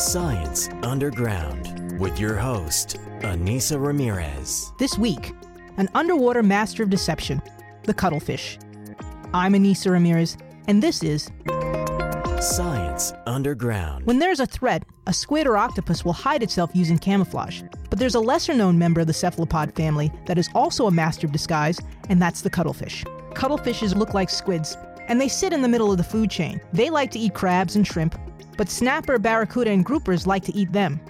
Science Underground with your host, Anissa Ramirez. This week, an underwater master of deception, the cuttlefish. I'm Anissa Ramirez, and this is Science Underground. When there's a threat, a squid or octopus will hide itself using camouflage. But there's a lesser-known member of the cephalopod family that is also a master of disguise, and that's the cuttlefish. Cuttlefishes look like squids, and they sit in the middle of the food chain. They like to eat crabs and shrimp, but snapper, barracuda, and groupers like to eat them.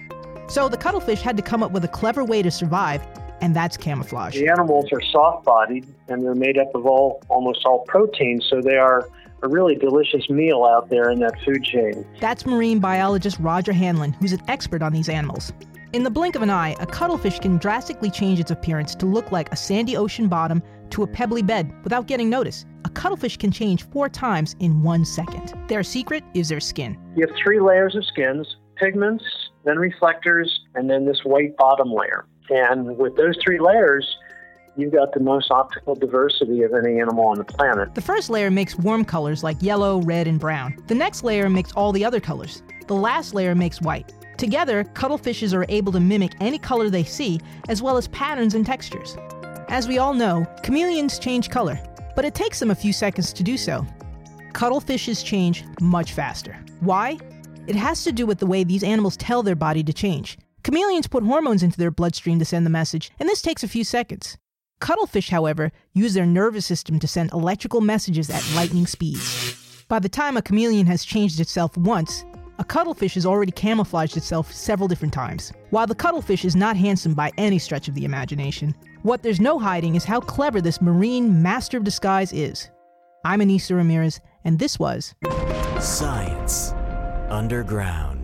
So the cuttlefish had to come up with a clever way to survive, and that's camouflage. The animals are soft-bodied, and they're made up of almost all protein, so they are a really delicious meal out there in that food chain. That's marine biologist Roger Hanlon, who's an expert on these animals. In the blink of an eye, a cuttlefish can drastically change its appearance to look like a sandy ocean bottom to a pebbly bed without getting noticed. A cuttlefish can change 4 times in 1 second. Their secret is their skin. You have 3 layers of skins, pigments, then reflectors, and then this white bottom layer. And with those 3 layers, you've got the most optical diversity of any animal on the planet. The first layer makes warm colors like yellow, red, and brown. The next layer makes all the other colors. The last layer makes white. Together, cuttlefishes are able to mimic any color they see, as well as patterns and textures. As we all know, chameleons change color, but it takes them a few seconds to do so. Cuttlefishes change much faster. Why? It has to do with the way these animals tell their body to change. Chameleons put hormones into their bloodstream to send the message, and this takes a few seconds. Cuttlefish, however, use their nervous system to send electrical messages at lightning speeds. By the time a chameleon has changed itself once, a cuttlefish has already camouflaged itself several different times. While the cuttlefish is not handsome by any stretch of the imagination, what there's no hiding is how clever this marine master of disguise is. I'm Anissa Ramirez, and this was Science Underground.